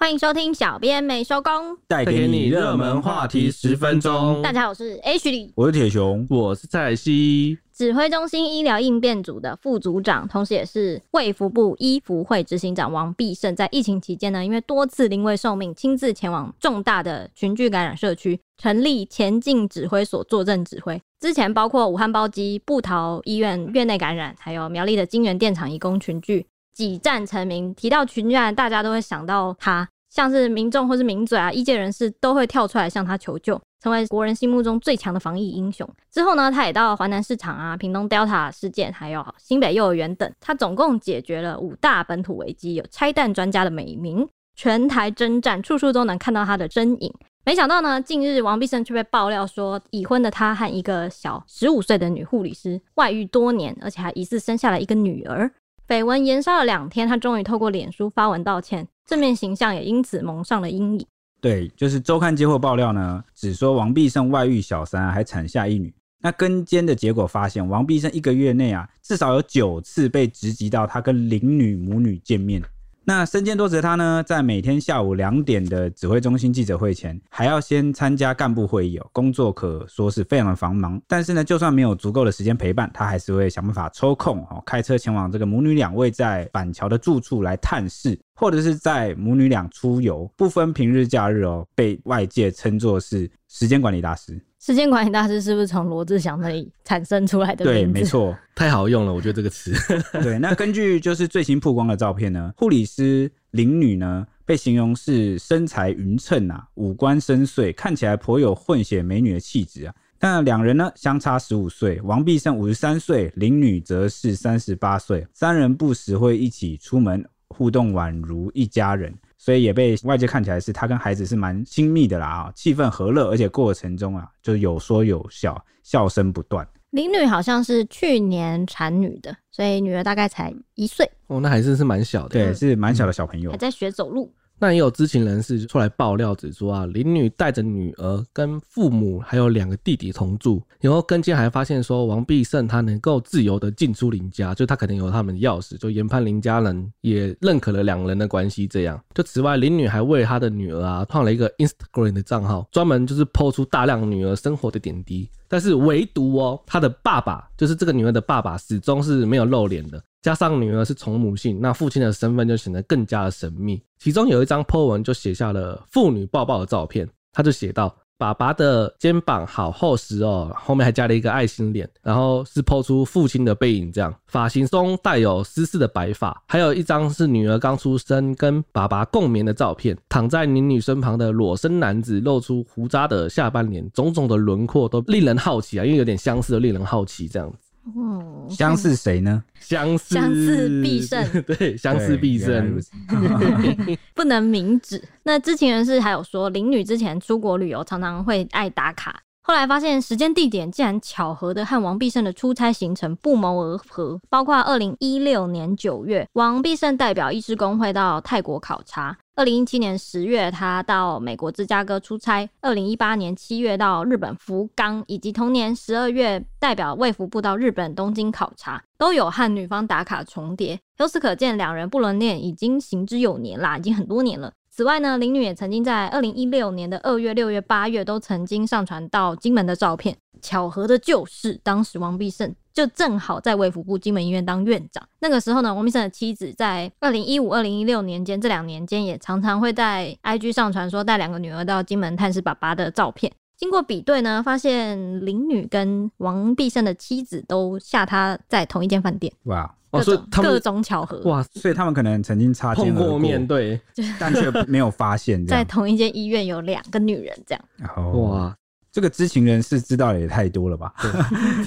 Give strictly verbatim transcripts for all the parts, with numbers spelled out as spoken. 欢迎收听小编没收工，带给你热门话题十分钟。大家好，我是 H 李，我是铁熊，我是蔡西。指挥中心医疗应变组的副组长，同时也是卫福部医福会执行长王必胜，在疫情期间呢，因为多次临危受命，亲自前往重大的群聚感染社区，成立前进指挥所坐镇指挥。之前包括武汉包机、布桃医院院内感染，还有苗栗的金源电厂移工群聚，几战成名。提到群聚，大家都会想到他，像是民众或是名嘴啊，医界人士都会跳出来向他求救。成为国人心目中最强的防疫英雄。之后呢，他也到华南市场啊、屏东 Delta 事件，还有新北幼儿园等。他总共解决了五大本土危机，有拆弹专家的美名，全台征战，处处都能看到他的身影。没想到呢，近日王必胜却被爆料说，已婚的他和一个小十五岁的女护理师外遇多年，而且还疑似生下了一个女儿。绯闻延烧了两天，他终于透过脸书发文道歉，正面形象也因此蒙上了阴影。对，就是周刊接获爆料呢，只说王必胜外遇小三、啊、还产下一女。那跟监的结果发现，王必胜一个月内啊，至少有九次被直击到他跟邻女母女见面。那身兼多职的他呢，在每天下午两点的指挥中心记者会前，还要先参加干部会议、哦、工作可说是非常的繁忙。但是呢，就算没有足够的时间陪伴，他还是会想办法抽空、哦、开车前往这个母女两位在板桥的住处来探视，或者是在母女俩出游，不分平日假日哦，被外界称作是时间管理大师。时间管理大师是不是从罗志祥那里产生出来的名字？对，没错，太好用了，我觉得这个词。对，那根据就是最新曝光的照片呢，护理师林女呢被形容是身材匀称啊，五官深邃，看起来颇有混血美女的气质啊。那两人呢相差十五岁，王必胜五十三岁，林女则是三十八岁，三人不时会一起出门互动，宛如一家人，所以也被外界看起来是他跟孩子是蛮亲密的啦，气氛和乐，而且过程中啊就有说有笑，笑声不断。林女好像是去年产女的，所以女儿大概才一岁哦，那还真是蛮小的，对，是蛮小的小朋友、嗯、还在学走路。那也有知情人士出来爆料指出啊，林女带着女儿跟父母还有两个弟弟同住，然后跟监还发现说，王必胜他能够自由的进出林家，就他可能有他们的钥匙，就研判林家人也认可了两人的关系这样。就此外，林女还为他的女儿啊创了一个 Instagram 的账号，专门就是po出大量女儿生活的点滴。但是唯独哦，他的爸爸就是这个女儿的爸爸始终是没有露脸的，加上女儿是从母姓，那父亲的身份就显得更加的神秘。其中有一张 po 文就写下了父女抱抱的照片，他就写到爸爸的肩膀好厚实哦，后面还加了一个爱心脸，然后是 po 出父亲的背影这样，发型中带有丝丝的白发，还有一张是女儿刚出生跟爸爸共眠的照片，躺在女女身旁的裸身男子露出胡渣的下半脸，种种的轮廓都令人好奇啊，因为有点相似的令人好奇这样子。哦，相似谁呢？相似相似必胜，对，相似必胜，不能明指。那知情人士还有说，林女之前出国旅游常常会爱打卡，后来发现时间地点竟然巧合的和王必胜的出差行程不谋而合，包括二零一六年九月，王必胜代表医师工会到泰国考察，二零一七年十月他到美国芝加哥出差，二零一八年七月到日本福冈，以及同年十二月代表卫福部到日本东京考察，都有和女方打卡重叠。由此可见，两人不伦恋已经行之有年啦，已经很多年了。此外呢，林女也曾经在二零一六年的二月、六月、八月都曾经上传到金门的照片。巧合的就是，当时王必胜就正好在卫福部金门医院当院长。那个时候呢，王必胜的妻子在二零一五、二零一六年间这两年间也常常会在 I G 上传说带两个女儿到金门探视爸爸的照片。经过比对呢，发现林女跟王必胜的妻子都下榻在同一间饭店。哇！哦，所以他们各种巧合，哇，所以他们可能曾经擦肩而过，碰过面，对，但却没有发现在同一间医院有两个女人这样。Oh, 哇，这个知情人士知道的也太多了吧？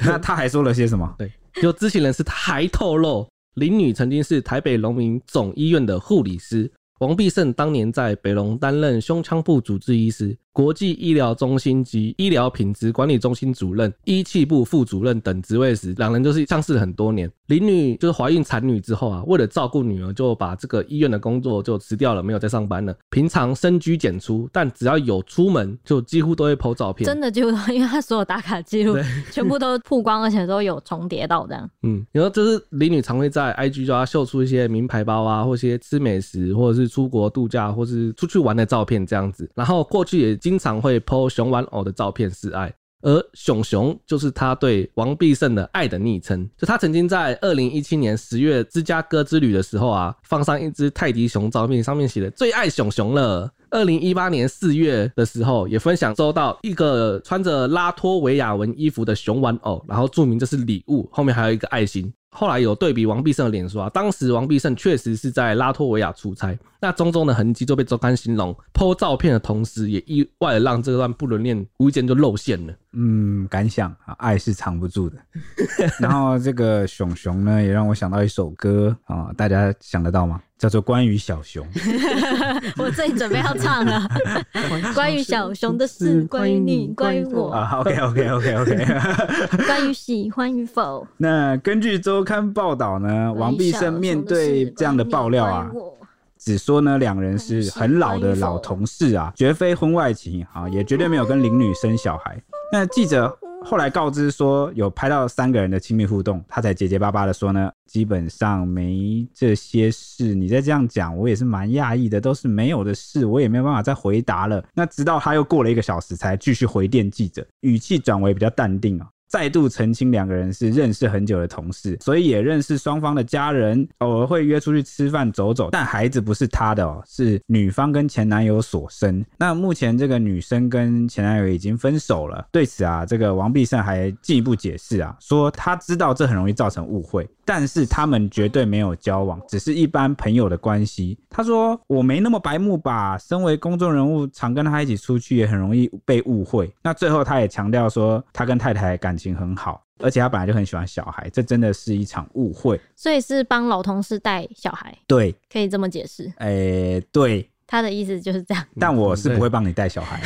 那他还说了些什么？对，有知情人士还透露，林女曾经是台北荣民总医院的护理师，王必胜当年在北荣担任胸腔部主治医师，国际医疗中心及医疗品质管理中心主任、医气部副主任等职位时，两人就是相识很多年。林女就是怀孕产女之后啊，为了照顾女儿，就把这个医院的工作就辞掉了，没有再上班了。平常深居简出，但只要有出门，就几乎都会 po 照片。真的几乎都，因为他所有打卡记录全部都曝光，而且都有重叠到这样。嗯，然后就是林女常会在 I G 就要秀出一些名牌包啊，或一些吃美食，或者是出国度假，或是出去玩的照片这样子。然后过去也经常会 po 熊玩偶的照片示爱，而熊熊就是他对王必胜的爱的昵称。就他曾经在二零一七年十月芝加哥之旅的时候啊，放上一只泰迪熊照片，上面写的最爱熊熊了。二零一八年四月的时候也分享收到一个穿着拉脱维亚文衣服的熊玩偶，然后注明这是礼物，后面还有一个爱心。后来有对比王必胜的脸说啊，当时王必胜确实是在拉脱维亚出差，那种种的痕迹就被周刊形容 po 照片的同时，也意外的让这段不伦恋无意间就露馅了。嗯，感想啊，爱是藏不住的。然后这个熊熊呢，也让我想到一首歌啊，大家想得到吗？叫做《关于小熊》。我自己准备要唱了。关于小熊的事，关于你，关于我。啊 ，OK OK OK OK 。关于喜欢与否。那根据周刊报道呢，王必胜面对这样的爆料啊，只说呢两人是很老的老同事啊，绝非婚外情啊，也绝对没有跟林女生小孩。那记者后来告知说有拍到三个人的亲密互动，他才结结巴巴的说呢，基本上没这些事，你再这样讲我也是蛮讶异的，都是没有的事，我也没有办法再回答了。那直到他又过了一个小时才继续回电记者，语气转为比较淡定啊，再度澄清两个人是认识很久的同事，所以也认识双方的家人，偶尔会约出去吃饭走走，但孩子不是他的哦，是女方跟前男友所生。那目前这个女生跟前男友已经分手了。对此啊，这个王必胜还进一步解释啊，说他知道这很容易造成误会，但是他们绝对没有交往，只是一般朋友的关系。他说我没那么白目吧，身为公众人物常跟他一起出去也很容易被误会。那最后他也强调说他跟太太感情很好，而且他本来就很喜欢小孩，这真的是一场误会。所以是帮老同事带小孩，对，可以这么解释。诶、欸，对，他的意思就是这样，但我是不会帮你带小孩。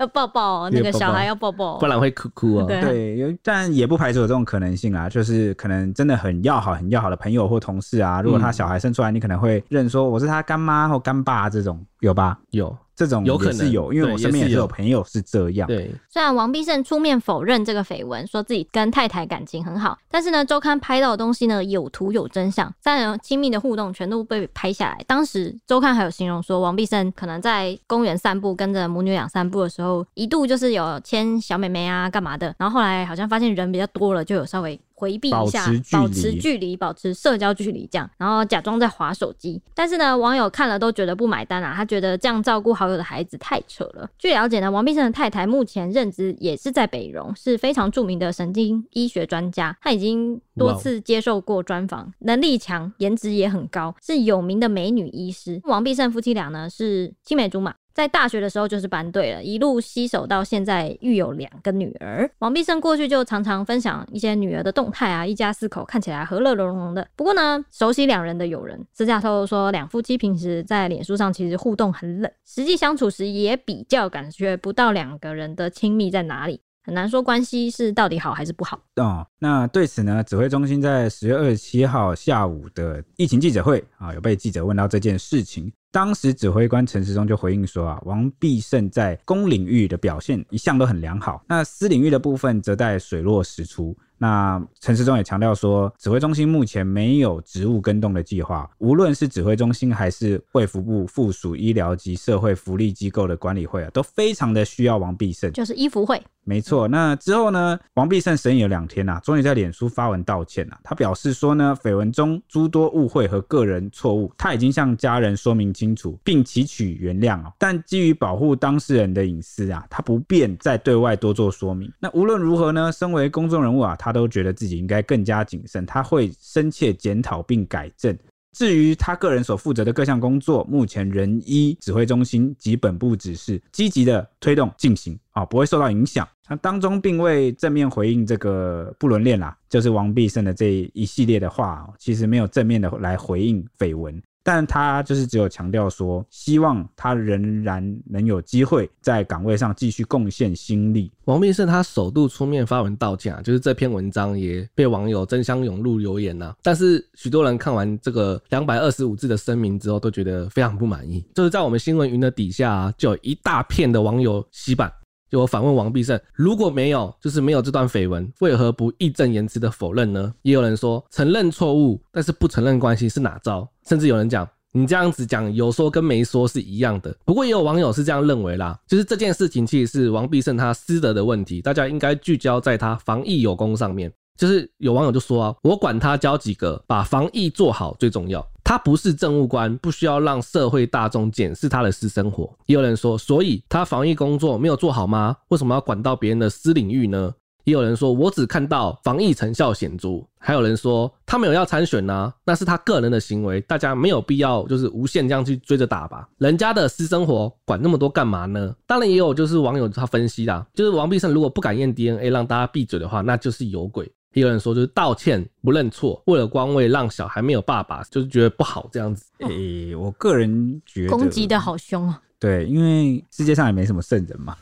要抱抱，那个小孩要抱抱，不然会哭哭哦。对，但也不排除有这种可能性啊，就是可能真的很要好很要好的朋友或同事啊，如果他小孩生出来，你可能会认说我是他干妈或干爸，这种有吧？有。这种也是 有, 有，因为我身边也是有朋友是这样。对，虽然王必胜出面否认这个绯闻，说自己跟太太感情很好，但是呢，周刊拍到的东西呢有图有真相，三人亲密的互动全都被拍下来。当时周刊还有形容说，王必胜可能在公园散步，跟着母女俩散步的时候，一度就是有牵小妹妹啊干嘛的，然后后来好像发现人比较多了，就有稍微回避一下，保持距离，保持社交距离这样，然后假装在滑手机。但是呢，网友看了都觉得不买单啊，他觉得这样照顾好友的孩子太扯了。据了解呢，王必胜的太太目前任职也是在北荣，是非常著名的神经医学专家，他已经多次接受过专访， wow. 能力强，颜值也很高，是有名的美女医师。王必胜夫妻俩呢是青梅竹马，在大学的时候就是班队了，一路携手到现在育有两个女儿。王必胜过去就常常分享一些女儿的动态啊，一家四口看起来和乐融融的。不过呢，熟悉两人的友人私下透露说，两夫妻平时在脸书上其实互动很冷，实际相处时也比较感觉不到两个人的亲密在哪里，很难说关系是到底好还是不好。哦，那对此呢，指挥中心在十月二十七号下午的疫情记者会啊，有被记者问到这件事情。当时指挥官陈时中就回应说啊，王必胜在公领域的表现一向都很良好，那私领域的部分则在水落石出。那陈时中也强调说，指挥中心目前没有职务更动的计划，无论是指挥中心还是卫福部附属医疗及社会福利机构的管理会啊，都非常的需要王必胜，就是医福会。没错，那之后呢，王必胜审议了两天啊，终于在脸书发文道歉啊。他表示说呢，绯闻中诸多误会和个人错误，他已经向家人说明清楚，并祈取原谅哦，但基于保护当事人的隐私啊，他不便再对外多做说明。那无论如何呢，身为公众人物啊，他都觉得自己应该更加谨慎，他会深切检讨并改正。至于他个人所负责的各项工作，目前仍依指挥中心及本部指示积极的推动进行啊，不会受到影响。那当中并未正面回应这个不伦恋啦，就是王必胜的这一系列的话，其实没有正面的来回应绯闻。但他就是只有强调说希望他仍然能有机会在岗位上继续贡献心力。王必胜他首度出面发文道歉、啊、就是这篇文章也被网友争相涌入留言、啊、但是许多人看完这个二百二十五字的声明之后都觉得非常不满意，就是在我们新闻云的底下、啊、就有一大片的网友洗版，就我反问王必胜，如果没有就是没有这段绯闻，为何不义正言辞的否认呢？也有人说承认错误但是不承认关系是哪招，甚至有人讲你这样子讲有说跟没说是一样的。不过也有网友是这样认为啦，就是这件事情其实是王必胜他私德的问题，大家应该聚焦在他防疫有功上面。就是有网友就说啊，我管他教几个，把防疫做好最重要，他不是政务官，不需要让社会大众检视他的私生活。也有人说，所以他防疫工作没有做好吗？为什么要管到别人的私领域呢？也有人说，我只看到防疫成效显著。还有人说，他没有要参选啊，那是他个人的行为，大家没有必要就是无限这样去追着打吧，人家的私生活管那么多干嘛呢？当然也有就是网友他分析啦，就是王必胜如果不敢验 D N A 让大家闭嘴的话，那就是有鬼。也有人说就是道歉不认错，为了官位让小孩没有爸爸，就是觉得不好这样子。诶、欸，我个人觉得攻击的好凶啊。对，因为世界上也没什么圣人嘛，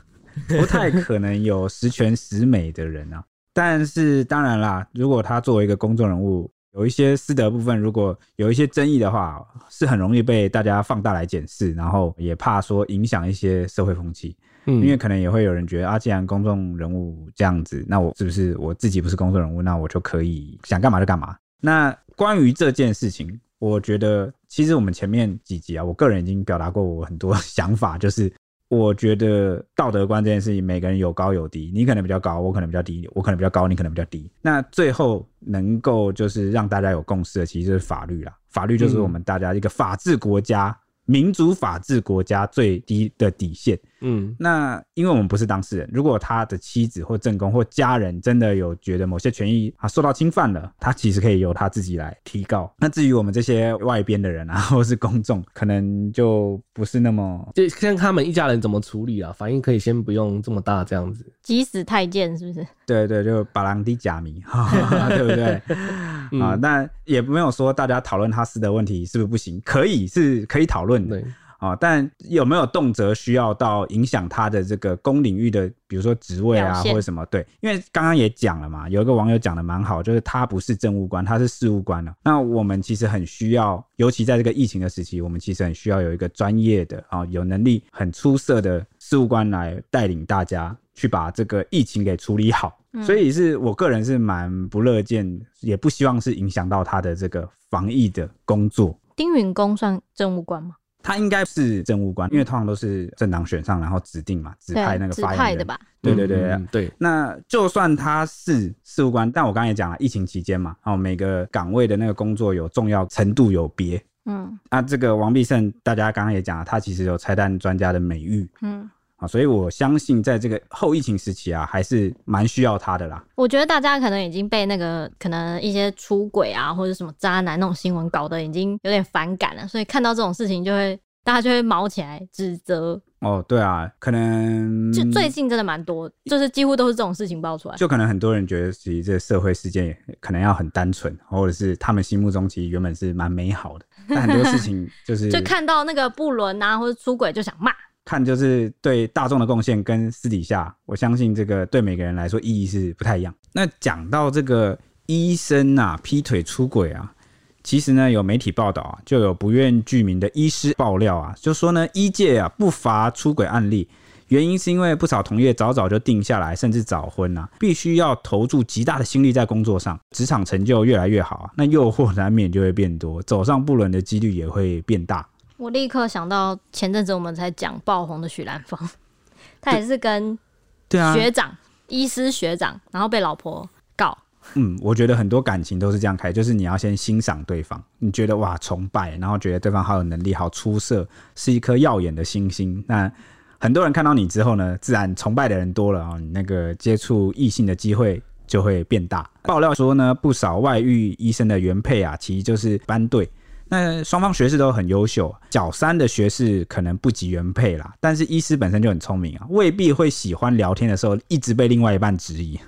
不太可能有十全十美的人啊。但是当然啦，如果他作为一个公众人物，有一些私德部分如果有一些争议的话，是很容易被大家放大来检视，然后也怕说影响一些社会风气。嗯，因为可能也会有人觉得啊，既然公众人物这样子，那我是不是我自己不是公众人物，那我就可以想干嘛就干嘛。那关于这件事情，我觉得其实我们前面几集啊，我个人已经表达过我很多想法，就是我觉得道德观这件事情每个人有高有低，你可能比较高，我可能比较低，我可能比较高，你可能比较低。那最后能够就是让大家有共识的其实就是法律啦，法律就是我们大家一个法治国家、嗯、民主法治国家最低的底线。嗯，那因为我们不是当事人，如果他的妻子或正宫或家人真的有觉得某些权益啊受到侵犯了，他其实可以由他自己来提告。那至于我们这些外边的人啊，或是公众，可能就不是那么，就看他们一家人怎么处理啦、啊、反应可以先不用这么大这样子，急死太监是不是？对对，就把人的假迷对不对、嗯、啊，那也没有说大家讨论他私德问题是不是不行，可以是可以讨论的。对哦、但有没有动辄需要到影响他的这个公领域的比如说职位啊或者什么？对，因为刚刚也讲了嘛，有一个网友讲的蛮好，就是他不是政务官，他是事务官了。那我们其实很需要，尤其在这个疫情的时期，我们其实很需要有一个专业的、哦、有能力很出色的事务官来带领大家去把这个疫情给处理好。所以是我个人是蛮不乐见，也不希望是影响到他的这个防疫的工作。丁允恭算政务官吗？他应该是政务官，因为通常都是政党选上然后指定嘛，指派那个发言人，指派的吧。对对对 对,、嗯、对，那就算他是事务官，但我刚才也讲了，疫情期间嘛，然后每个岗位的那个工作有重要程度有别。嗯，啊，这个王必胜大家刚刚也讲了，他其实有拆弹专家的美誉。嗯。所以我相信在这个后疫情时期啊，还是蛮需要他的啦。我觉得大家可能已经被那个可能一些出轨啊或者什么渣男那种新闻搞得已经有点反感了，所以看到这种事情就会大家就会毛起来指责。哦，对啊，可能就最近真的蛮多，就是几乎都是这种事情爆出来。就可能很多人觉得其实这社会事件可能要很单纯，或者是他们心目中其实原本是蛮美好的，但很多事情就是就看到那个不伦啊或者出轨就想骂，看就是对大众的贡献跟私底下，我相信这个对每个人来说意义是不太一样。那讲到这个医生啊劈腿出轨啊，其实呢有媒体报道啊，就有不愿具名的医师爆料啊，就说呢医界啊不乏出轨案例，原因是因为不少同业早早就定下来，甚至早婚啊，必须要投注极大的心力在工作上，职场成就越来越好啊，那诱惑难免就会变多，走上不伦的几率也会变大。我立刻想到前阵子我们才讲爆红的许兰芳，他也是跟学长、啊、医师学长，然后被老婆告。嗯，我觉得很多感情都是这样开，就是你要先欣赏对方，你觉得哇崇拜，然后觉得对方好有能力好出色，是一颗耀眼的星星。那很多人看到你之后呢，自然崇拜的人多了，你那个接触异性的机会就会变大。爆料说呢，不少外遇医生的原配啊，其实就是班队。那双方学士都很优秀，小三的学士可能不及原配啦，但是医师本身就很聪明啊，未必会喜欢聊天的时候一直被另外一半质疑。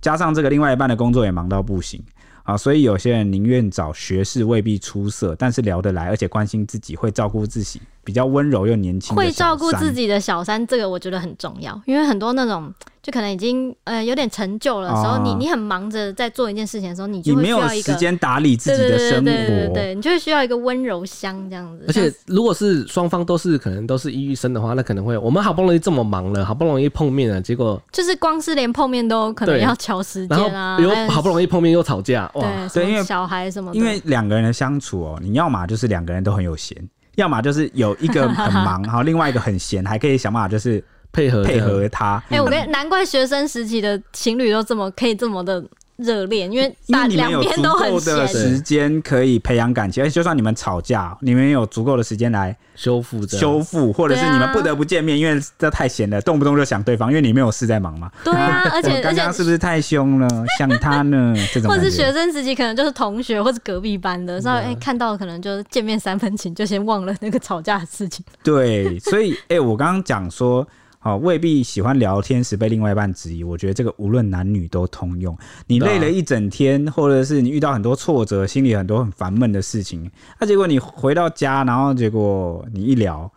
加上这个另外一半的工作也忙到不行啊，所以有些人宁愿找学识未必出色，但是聊得来，而且关心自己，会照顾自己，比较温柔又年轻的小三。会照顾自己的小三，这个我觉得很重要，因为很多那种就可能已经呃有点成就了的时候，哦、你你很忙着在做一件事情的时候，你就会需要一个，你没有时间打理自己的生活，对对对对对对，你就会需要一个温柔乡这样子。而且如果是双方都是可能都是抑郁生的话，那可能会我们好不容易这么忙了，好不容易碰面了，结果就是光是连碰面都可能要调时间啊，然后又好不容易碰面又吵架，哇，对，因为小孩什么的，因为两个人的相处哦，你要嘛就是两个人都很有闲。要么就是有一个很忙，然后另外一个很闲，还可以想办法就是配合配合他。哎、欸，我跟难怪学生时期的情侣都这么可以这么的热恋，因为两边都很闲，你们有足够的时间可以培养感情，而且就算你们吵架，你们有足够的时间来修复修复，或者是你们不得不见面，因为这太闲了，动不动就想对方，因为你没有事在忙嘛。对啊，而且刚刚是不是太凶了？想他呢？这种或是学生时期可能就是同学或是隔壁班的，然后哎看到可能就是见面三分情，就先忘了那个吵架的事情。对，所以哎、欸，我刚刚讲说。好、哦，未必喜欢聊天时被另外一半质疑，我觉得这个无论男女都通用。你累了一整天，或者是你遇到很多挫折，心里很多很烦闷的事情，那、啊、结果你回到家，然后结果你一聊，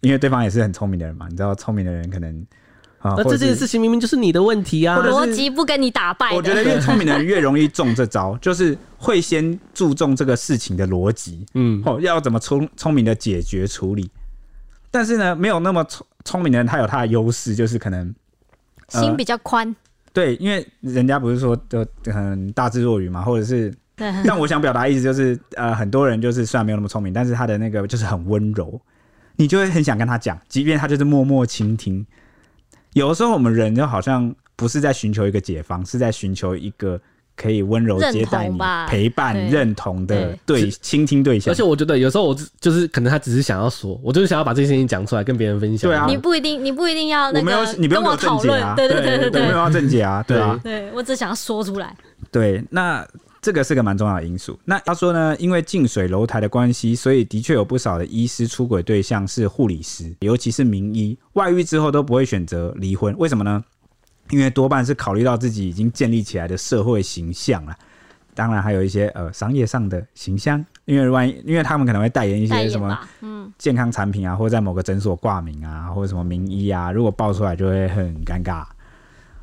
因为对方也是很聪明的人嘛，你知道聪明的人可能。啊，这件事情明明就是你的问题啊，逻辑不跟你打败的。我觉得越聪明的人越容易中这招，就是会先注重这个事情的逻辑，嗯，哦，要怎么聪聪明的解决处理。但是呢，没有那么聪明的人，他有他的优势，就是可能、呃、心比较宽。对，因为人家不是说就很大智若愚嘛，或者是，但我想表达意思就是，呃，很多人就是虽然没有那么聪明，但是他的那个就是很温柔，你就会很想跟他讲，即便他就是默默倾听。有的时候我们人就好像不是在寻求一个解放，是在寻求一个。可以温柔接待你、陪伴、认同的对倾听对象，而且我觉得有时候我就是可能他只是想要说，我就是想要把这些事情讲出来跟别人分享。对啊，你不一定，你不一定要那个跟我讨论、啊，对对对对对，我没有要正解啊，对啊，对我只想要说出来。对，那这个是个蛮重要的因素。那要说呢，因为近水楼台的关系，所以的确有不少的医师出轨对象是护理师，尤其是名医，外遇之后都不会选择离婚，为什么呢？因为多半是考虑到自己已经建立起来的社会形象啦，当然还有一些呃商业上的形象，因为万一因为他们可能会代言一些什么健康产品啊，或者在某个诊所挂名啊，或者什么名医啊，如果爆出来就会很尴尬。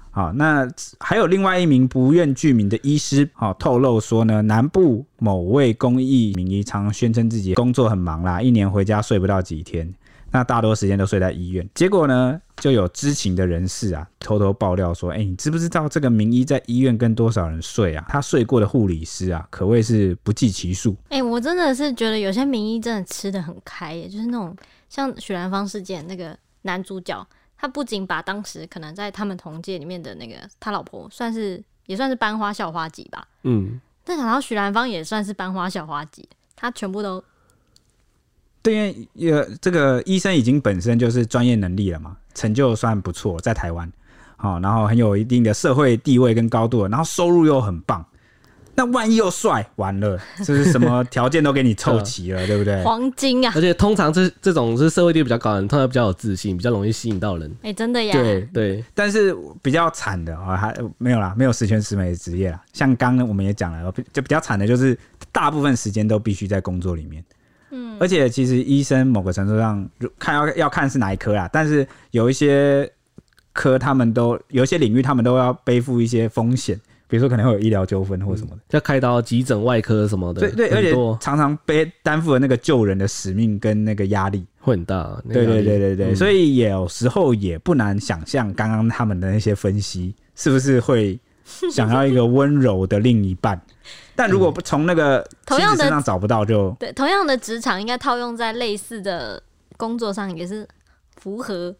好，那还有另外一名不愿具名的医师、哦、透露说呢，南部某位公益名医常宣称自己工作很忙啦，一年回家睡不到几天。那大多时间都睡在医院，结果呢，就有知情的人士啊，偷偷爆料说：“哎、欸，你知不知道这个名医在医院跟多少人睡啊？他睡过的护理师啊，可谓是不计其数。”哎、欸，我真的是觉得有些名医真的吃得很开耶，就是那种像许兰芳事件那个男主角，他不仅把当时可能在他们同届里面的那个他老婆，算是也算是班花校花级吧，嗯，但想到许兰芳也算是班花校花级，他全部都。对，因为、呃、这个医生已经本身就是专业能力了嘛，成就算不错，在台湾、哦，然后很有一定的社会地位跟高度，然后收入又很棒，那万一又帅，完了，就是什么条件都给你凑齐了，对不对？黄金啊！而且通常这这种是社会地位比较高的人，通常比较有自信，比较容易吸引到人。哎、欸，真的呀！对对，但是比较惨的啊、哦，还没有啦，没有十全十美的职业啦。像刚刚我们也讲了，就比较惨的就是大部分时间都必须在工作里面。嗯，而且其实医生某个程度上看要要看是哪一科啦，但是有一些科他们都有一些领域他们都要背负一些风险，比如说可能会有医疗纠纷或什么的，要、嗯、开刀、急诊、外科什么的，对对，而且常常背担负了那个救人的使命跟那个压力会很大、啊，那个、对对对对对，嗯、所以有时候也不难想象刚刚他们的那些分析是不是会想要一个温柔的另一半。但如果从那个妻子身上找不到就，就、嗯、对同样的职场应该套用在类似的工作上也是符合。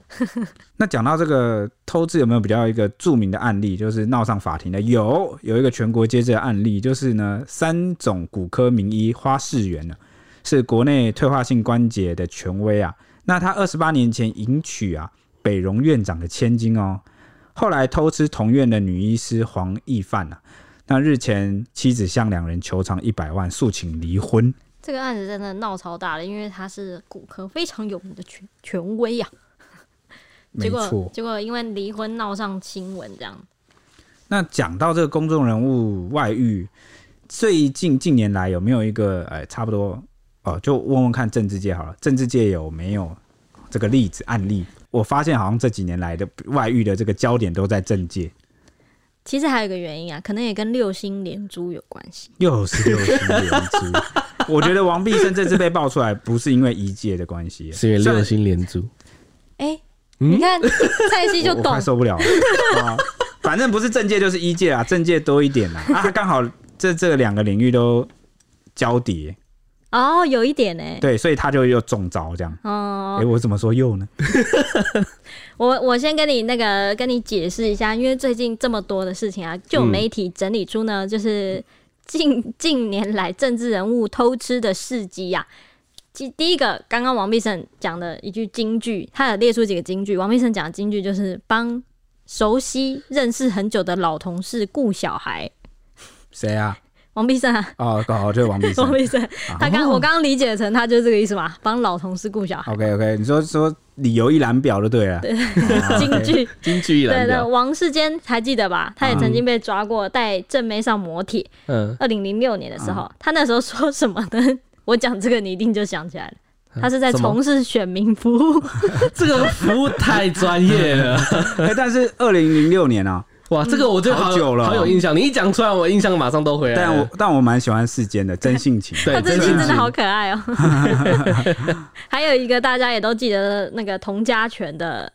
那讲到这个偷吃有没有比较一个著名的案例，就是闹上法庭的？有有一个全国皆知的案例，就是呢三种骨科名医花世元呢，是国内退化性关节的权威啊。那他二十八年前迎娶啊北荣院长的千金哦，后来偷吃同院的女医师黄奕范啊。那日前，妻子向两人求偿一百万，诉请离婚。这个案子真的闹超大了，因为他是骨科非常有名的权权威呀、啊。没错，结果因为离婚闹上新闻，这样。那讲到这个公众人物外遇，最近近年来有没有一个呃差不多呃就问问看政治界好了，政治界有没有这个例子案例？我发现好像这几年来的外遇的这个焦点都在政界。其实还有一个原因啊，可能也跟六星连珠有关系。又是六星连珠。我觉得王必胜这次被爆出来不是因为一届的关系，是因为六星连珠。哎、欸嗯、你看蔡希就懂。 我, 我快受不了了、啊、反正不是政界就是一届啦，政界多一点啦。啊，刚好这这两个领域都交叠。哦，有一点欸。对，所以他就又中招这样。哦，欸，我怎么说又呢？我我先跟你那个跟你解释一下，因为最近这么多的事情啊，就媒体整理出呢，嗯、就是近近年来政治人物偷吃的事迹啊。第一个，刚刚王必胜讲的一句金句，他有列出几个金句。王必胜讲的金句就是帮熟悉认识很久的老同事顾小孩。谁啊？王必胜啊，哦，好，就是王必胜。王必胜，他刚、哦、我刚刚理解成他就是这个意思嘛，帮老同事顾小孩。OK OK， 你说说理由一览表就对了。对，京剧，京剧一览表。对对，王世坚还记得吧？他也曾经被抓过带正妹上摩铁。嗯，二零零六年的时候、嗯，他那时候说什么呢？我讲这个你一定就想起来了。他是在从事选民服务，这个服务太专业了。欸、但是二零零六年啊。哇，这个我就 好,、嗯、好久了，好有印象。你一讲出来，我印象马上都回来了。但我但我蛮喜欢世间的真性情，对，他最近真的好可爱哦、喔。还有一个大家也都记得那个童家拳的、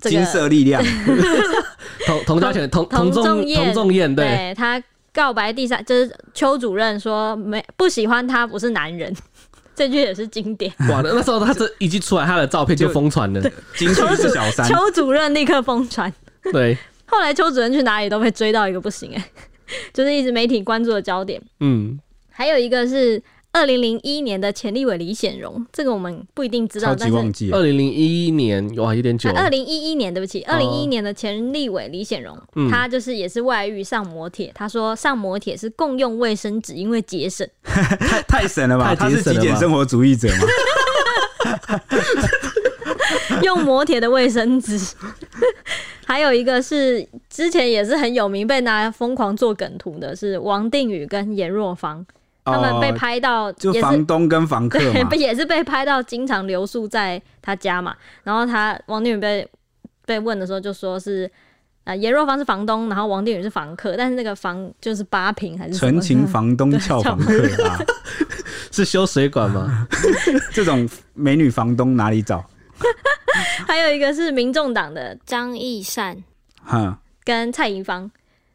這個、金色力量，童童家拳童童仲童仲彦，对，他告白第三就是邱主任说没不喜欢他不是男人。这句也是经典。哇，那时候他这一句出来，他的照片就疯传了。金曲是小三，邱主任立刻疯传。对。后来邱主任去哪里都被追到一个不行哎、欸，就是一直媒体关注的焦点。嗯，还有一个是二零零一年的前立委李显荣，这个我们不一定知道，超级忘记。二零零一年哇，有点久。二零一一年，对不起，二零一一年的前立委李显荣、嗯，他就是也是外遇上摩铁，他说上摩铁是共用卫生纸，因为节省。太太省了吧？他是极简生活主义者吗？用摩铁的卫生纸。还有一个是之前也是很有名被拿疯狂做梗图的是王定宇跟颜若芳、哦、他们被拍到就房东跟房客嘛，对，也是被拍到经常留宿在他家嘛，然后他王定宇 被, 被问的时候就说是呃，颜若芳是房东，然后王定宇是房客，但是那个房就是八坪还是什么纯情房东俏房客啊，是修水管吗？这种美女房东哪里找？还有一个是民众党的张义善跟蔡宜芳，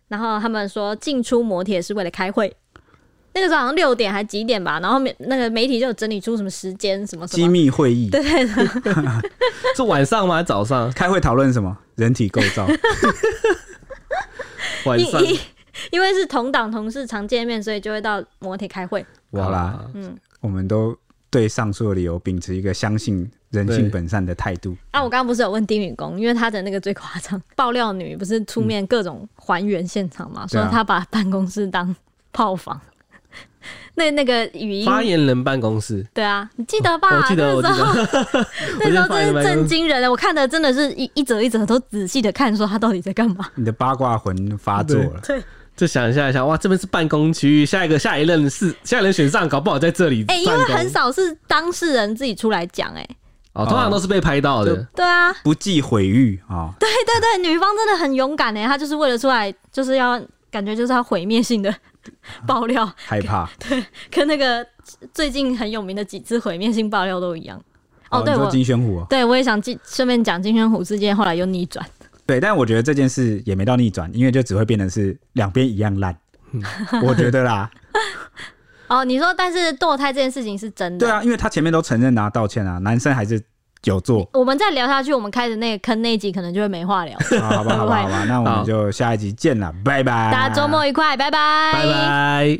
然后他们说进出摩铁是为了开会，那个时候好像六点还几点吧，然后那个媒体就有整理出什么时间什么什么机密会议，对对对，是晚上吗？早上开会讨论什么人体构造？晚上因，因为是同党同事常见面，所以就会到摩铁开会。好啦，嗯，我们都对上述的理由秉持一个相信人性本善的态度啊！我刚刚不是有问丁允恭，因为他的那个最夸张，爆料女不是出面各种还原现场嘛、嗯，说他把办公室当炮房。那那个语音发言人办公室，对啊，你记得吧？哦、我记得，那时候那时候真是震惊人了，我看的真的是一一则一则都仔细的看，说他到底在干嘛？你的八卦魂发作了。对。對，就想一下一下，哇，这边是办公区域，下一个下一任是下一任选上，搞不好在这里办公。哎、欸，因为很少是当事人自己出来讲，哎、欸，哦，通常都是被拍到的。哦、对啊，不计毁誉啊。对对对，女方真的很勇敢哎、欸，她就是为了出来，就是要感觉就是要毁灭性的爆料，害怕。对，跟那个最近很有名的几次毁灭性爆料都一样。哦，哦对，你说金宣虎、哦。对，我也想顺便讲金宣虎事件，后来又逆转。对，但我觉得这件事也没到逆转，因为就只会变成是两边一样烂、嗯，我觉得啦。哦，你说，但是堕胎这件事情是真的？对啊，因为他前面都承认啊，道歉啊，男生还是有做。我们再聊下去，我们开的那个坑那一集可能就会没话聊。好，好吧，好吧，好吧，那我们就下一集见了，拜拜！大家周末愉快，拜拜，拜拜。